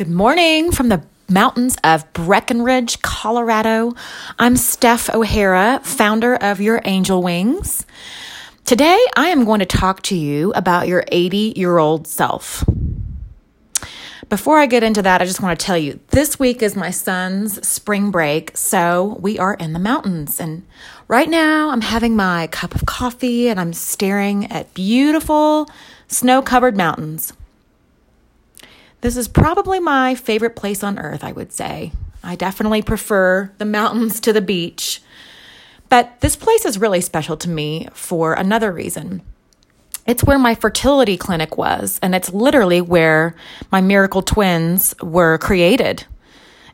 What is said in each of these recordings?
Good morning from the mountains of Breckenridge, Colorado. I'm Steph O'Hara, founder of Your Angel Wings. Today, I am going to talk to you about your 80-year-old self. Before I get into that, I just want to tell you, this week is my son's spring break, so we are in the mountains. And right now, I'm having my cup of coffee, and I'm staring at beautiful snow-covered mountains. This is probably my favorite place on earth, I would say. I definitely prefer the mountains to the beach. But this place is really special to me for another reason. It's where my fertility clinic was, and it's literally where my miracle twins were created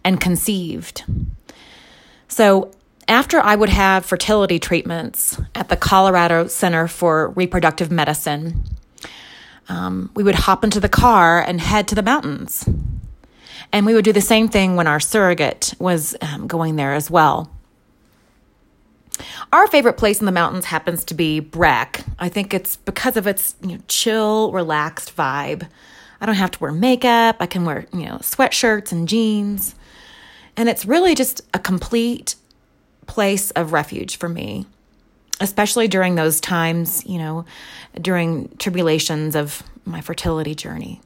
and conceived. So after I would have fertility treatments at the Colorado Center for Reproductive Medicine, we would hop into the car and head to the mountains. And we would do the same thing when our surrogate was going there as well. Our favorite place in the mountains happens to be Breck. I think it's because of its chill, relaxed vibe. I don't have to wear makeup. I can wear sweatshirts and jeans. And it's really just a complete place of refuge for me. Especially during those times, during tribulations of my fertility journey.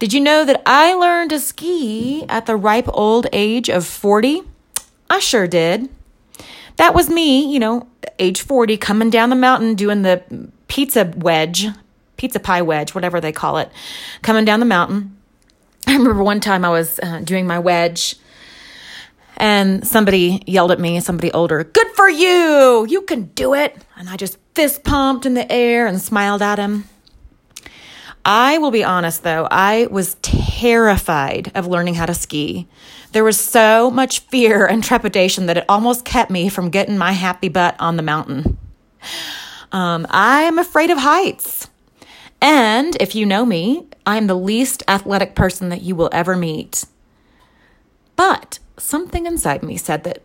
Did you know that I learned to ski at the ripe old age of 40? I sure did. That was me, age 40, coming down the mountain, doing the pizza pie wedge, whatever they call it, coming down the mountain. I remember one time I was doing my wedge, and somebody yelled at me, somebody older, "Good for you! You can do it!" And I just fist pumped in the air and smiled at him. I will be honest, though, I was terrified of learning how to ski. There was so much fear and trepidation that it almost kept me from getting my happy butt on the mountain. I am afraid of heights. And if you know me, I'm the least athletic person that you will ever meet. But something inside me said that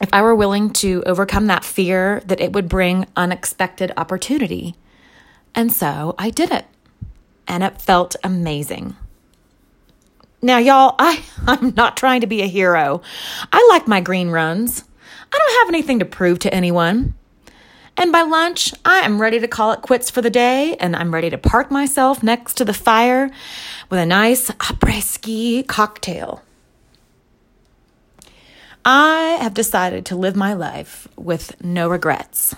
if I were willing to overcome that fear, that it would bring unexpected opportunity. And so I did it. And it felt amazing. Now, y'all, I'm not trying to be a hero. I like my green runs. I don't have anything to prove to anyone. And by lunch, I am ready to call it quits for the day, and I'm ready to park myself next to the fire with a nice après-ski cocktail. I have decided to live my life with no regrets,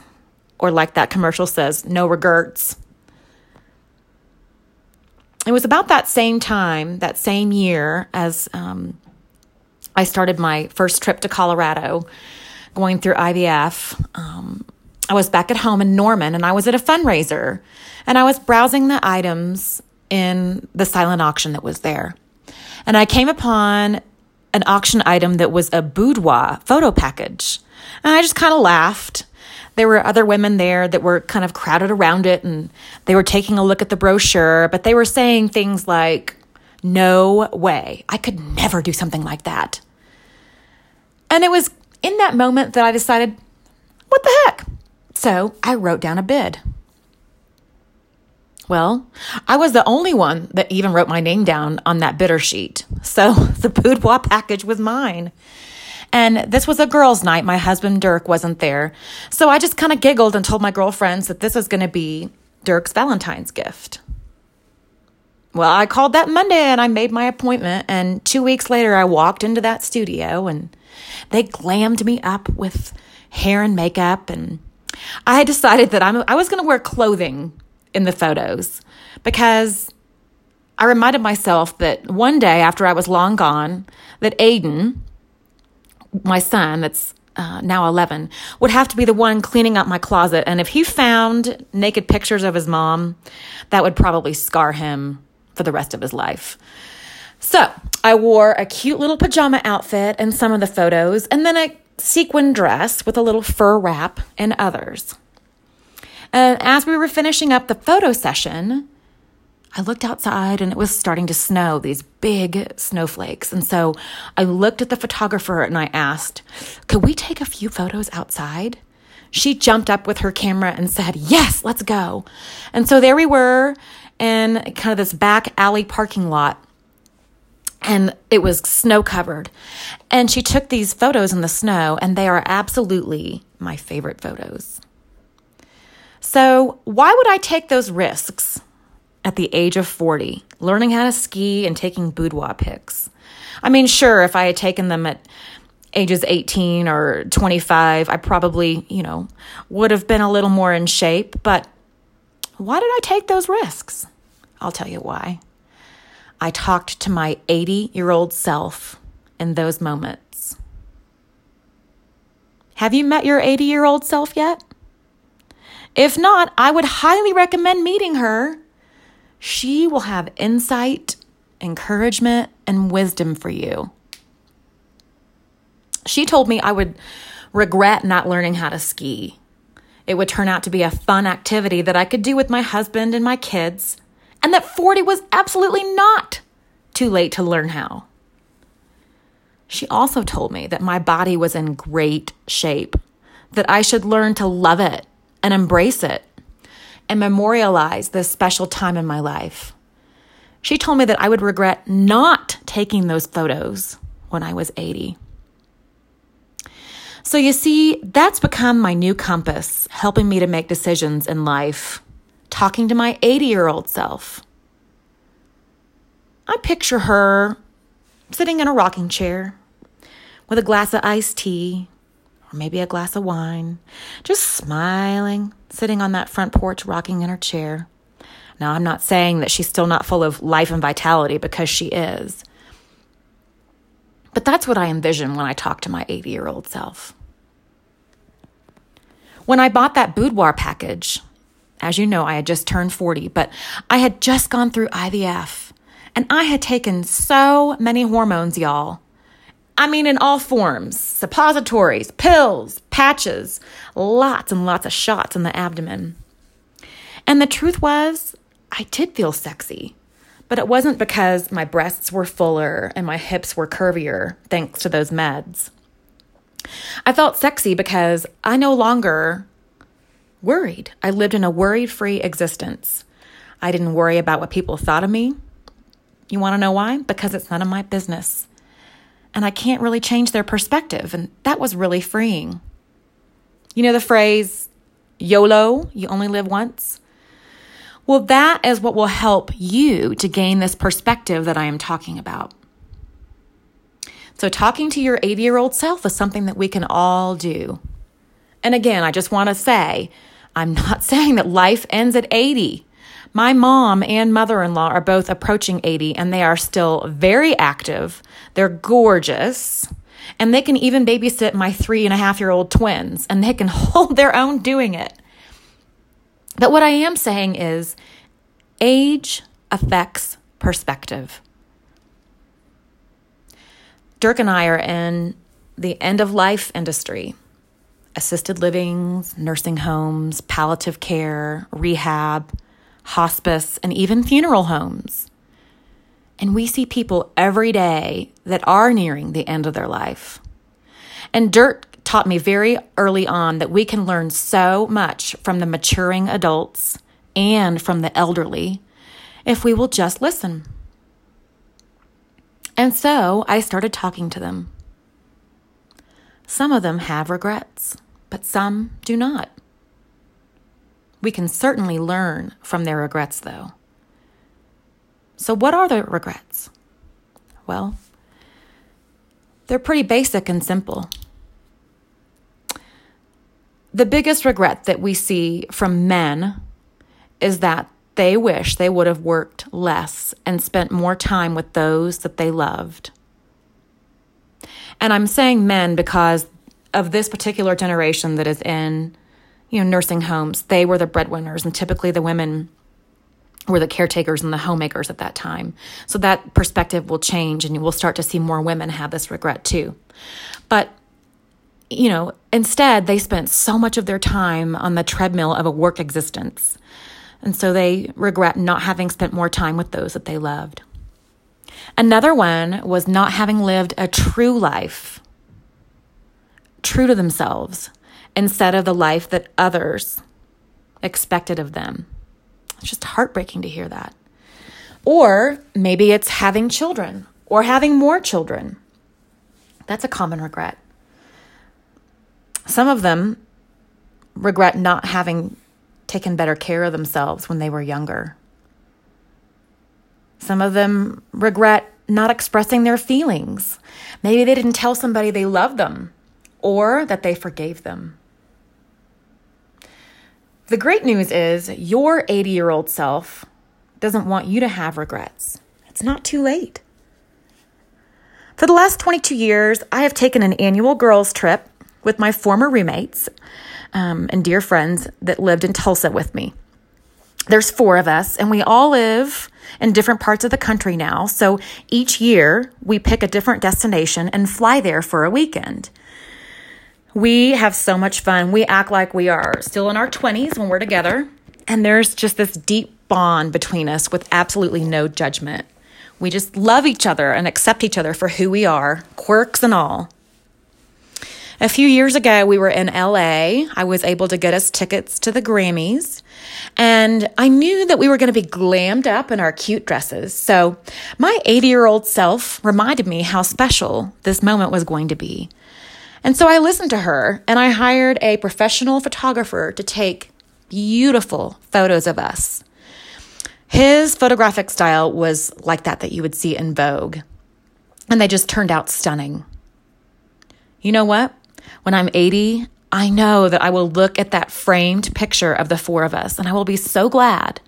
or like that commercial says, no regrets. It was about that same time, that same year, as I started my first trip to Colorado, going through IVF. I was back at home in Norman, and I was at a fundraiser, and I was browsing the items in the silent auction that was there, and I came upon an auction item that was a boudoir photo package. And I just kind of laughed. There were other women there that were kind of crowded around it, and they were taking a look at the brochure, but they were saying things like, "No way. I could never do something like that." And it was in that moment that I decided, what the heck? So I wrote down a bid. Well, I was the only one that even wrote my name down on that bidder sheet. So the boudoir package was mine. And this was a girls' night. My husband, Dirk, wasn't there. So I just kind of giggled and told my girlfriends that this was going to be Dirk's Valentine's gift. Well, I called that Monday and I made my appointment. And 2 weeks later, I walked into that studio and they glammed me up with hair and makeup. And I decided that I was going to wear clothing in the photos, because I reminded myself that one day after I was long gone, that Aiden, my son that's now 11, would have to be the one cleaning up my closet. And if he found naked pictures of his mom, that would probably scar him for the rest of his life. So I wore a cute little pajama outfit in some of the photos, and then a sequin dress with a little fur wrap in others. And as we were finishing up the photo session, I looked outside and it was starting to snow, these big snowflakes. And so I looked at the photographer and I asked, "Could we take a few photos outside?" She jumped up with her camera and said, "Yes, let's go." And so there we were in kind of this back alley parking lot, and it was snow covered. And she took these photos in the snow, and they are absolutely my favorite photos. So why would I take those risks at the age of 40, learning how to ski and taking boudoir pics? I mean, sure, if I had taken them at ages 18 or 25, I probably, would have been a little more in shape. But why did I take those risks? I'll tell you why. I talked to my 80-year-old self in those moments. Have you met your 80-year-old self yet? If not, I would highly recommend meeting her. She will have insight, encouragement, and wisdom for you. She told me I would regret not learning how to ski. It would turn out to be a fun activity that I could do with my husband and my kids, and that 40 was absolutely not too late to learn how. She also told me that my body was in great shape, that I should learn to love it and embrace it and memorialize this special time in my life. She told me that I would regret not taking those photos when I was 80. So you see, that's become my new compass, helping me to make decisions in life, talking to my 80-year-old self. I picture her sitting in a rocking chair with a glass of iced tea or maybe a glass of wine, just smiling, sitting on that front porch, rocking in her chair. Now, I'm not saying that she's still not full of life and vitality, because she is. But that's what I envision when I talk to my 80-year-old self. When I bought that boudoir package, as you know, I had just turned 40, but I had just gone through IVF, and I had taken so many hormones, y'all. I mean, in all forms, suppositories, pills, patches, lots and lots of shots in the abdomen. And the truth was, I did feel sexy, but it wasn't because my breasts were fuller and my hips were curvier, thanks to those meds. I felt sexy because I no longer worried. I lived in a worry-free existence. I didn't worry about what people thought of me. You want to know why? Because it's none of my business. And I can't really change their perspective. And that was really freeing. You know the phrase, YOLO, you only live once? Well, that is what will help you to gain this perspective that I am talking about. So talking to your 80-year-old self is something that we can all do. And again, I just want to say, I'm not saying that life ends at 80. My mom and mother-in-law are both approaching 80, and they are still very active. They're gorgeous, and they can even babysit my 3.5-year-old twins, and they can hold their own doing it. But what I am saying is age affects perspective. Dirk and I are in the end-of-life industry. Assisted livings, nursing homes, palliative care, rehab, hospice, and even funeral homes. And we see people every day that are nearing the end of their life. And Dirk taught me very early on that we can learn so much from the maturing adults and from the elderly if we will just listen. And so I started talking to them. Some of them have regrets, but some do not. We can certainly learn from their regrets, though. So what are their regrets? Well, they're pretty basic and simple. The biggest regret that we see from men is that they wish they would have worked less and spent more time with those that they loved. And I'm saying men because of this particular generation that is in nursing homes. They were the breadwinners, and typically the women were the caretakers and the homemakers at that time. So that perspective will change, and you will start to see more women have this regret too. But, instead they spent so much of their time on the treadmill of a work existence. And so they regret not having spent more time with those that they loved. Another one was not having lived a true life, true to themselves, instead of the life that others expected of them. It's just heartbreaking to hear that. Or maybe it's having children or having more children. That's a common regret. Some of them regret not having taken better care of themselves when they were younger. Some of them regret not expressing their feelings. Maybe they didn't tell somebody they loved them or that they forgave them. The great news is your 80-year-old self doesn't want you to have regrets. It's not too late. For the last 22 years, I have taken an annual girls' trip with my former roommates and dear friends that lived in Tulsa with me. There's 4 of us, and we all live in different parts of the country now. So each year, we pick a different destination and fly there for a weekend. We have so much fun. We act like we are still in our 20s when we're together. And there's just this deep bond between us with absolutely no judgment. We just love each other and accept each other for who we are, quirks and all. A few years ago, we were in LA. I was able to get us tickets to the Grammys, and I knew that we were going to be glammed up in our cute dresses. So my 80-year-old self reminded me how special this moment was going to be. And so I listened to her, and I hired a professional photographer to take beautiful photos of us. His photographic style was like that you would see in Vogue, and they just turned out stunning. You know what? When I'm 80, I know that I will look at that framed picture of the 4 of us, and I will be so glad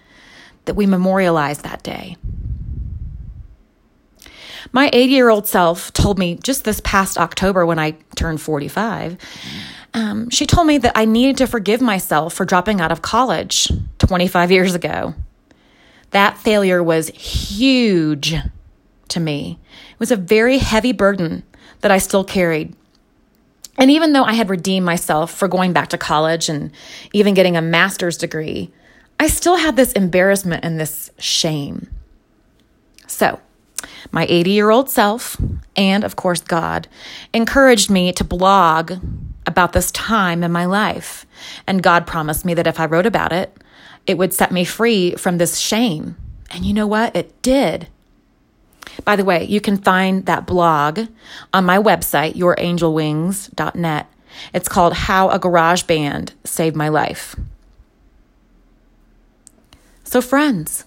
that we memorialized that day. My 80-year-old self told me just this past October when I turned 45, she told me that I needed to forgive myself for dropping out of college 25 years ago. That failure was huge to me. It was a very heavy burden that I still carried. And even though I had redeemed myself for going back to college and even getting a master's degree, I still had this embarrassment and this shame. So my 80-year-old self and, of course, God encouraged me to blog about this time in my life. And God promised me that if I wrote about it, it would set me free from this shame. And you know what? It did. By the way, you can find that blog on my website, yourangelwings.net. It's called How a Garage Band Saved My Life. So friends,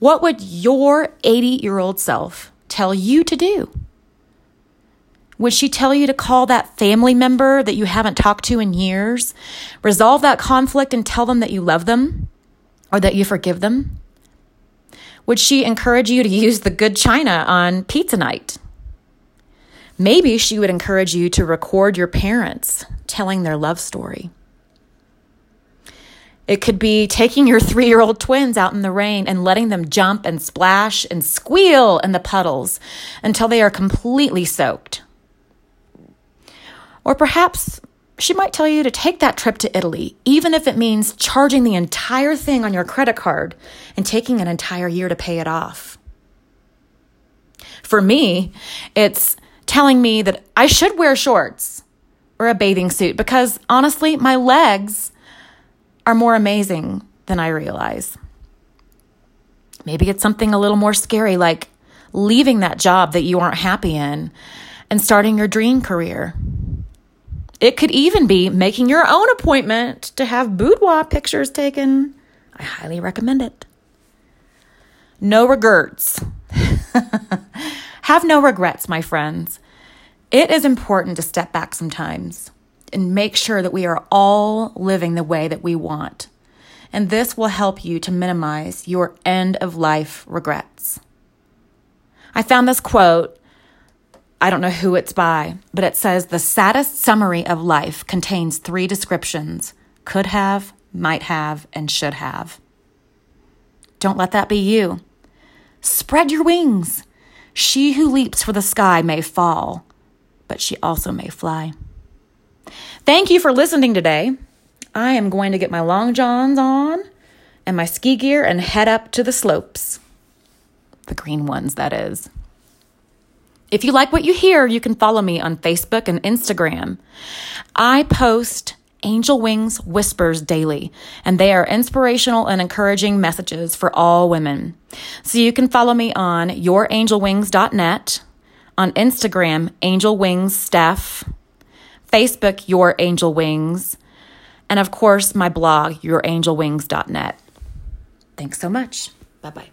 what would your 80-year-old self tell you to do? Would she tell you to call that family member that you haven't talked to in years, resolve that conflict and tell them that you love them or that you forgive them? Would she encourage you to use the good china on pizza night? Maybe she would encourage you to record your parents telling their love story. It could be taking your 3-year-old twins out in the rain and letting them jump and splash and squeal in the puddles until they are completely soaked. Or perhaps she might tell you to take that trip to Italy, even if it means charging the entire thing on your credit card and taking an entire year to pay it off. For me, it's telling me that I should wear shorts or a bathing suit because, honestly, my legs are more amazing than I realize. Maybe it's something a little more scary, like leaving that job that you aren't happy in and starting your dream career. It could even be making your own appointment to have boudoir pictures taken. I highly recommend it. No regrets. Have no regrets, my friends. It is important to step back sometimes and make sure that we are all living the way that we want. And this will help you to minimize your end-of-life regrets. I found this quote. I don't know who it's by, but it says, "The saddest summary of life contains 3 descriptions: could have, might have, and should have." Don't let that be you. Spread your wings. She who leaps for the sky may fall, but she also may fly. Thank you for listening today. I am going to get my long johns on and my ski gear and head up to the slopes. The green ones, that is. If you like what you hear, you can follow me on Facebook and Instagram. I post Angel Wings Whispers daily, and they are inspirational and encouraging messages for all women. So you can follow me on yourangelwings.net, on Instagram, Angel Wings Steph, Facebook, Your Angel Wings, and of course, my blog, yourangelwings.net. Thanks so much. Bye-bye.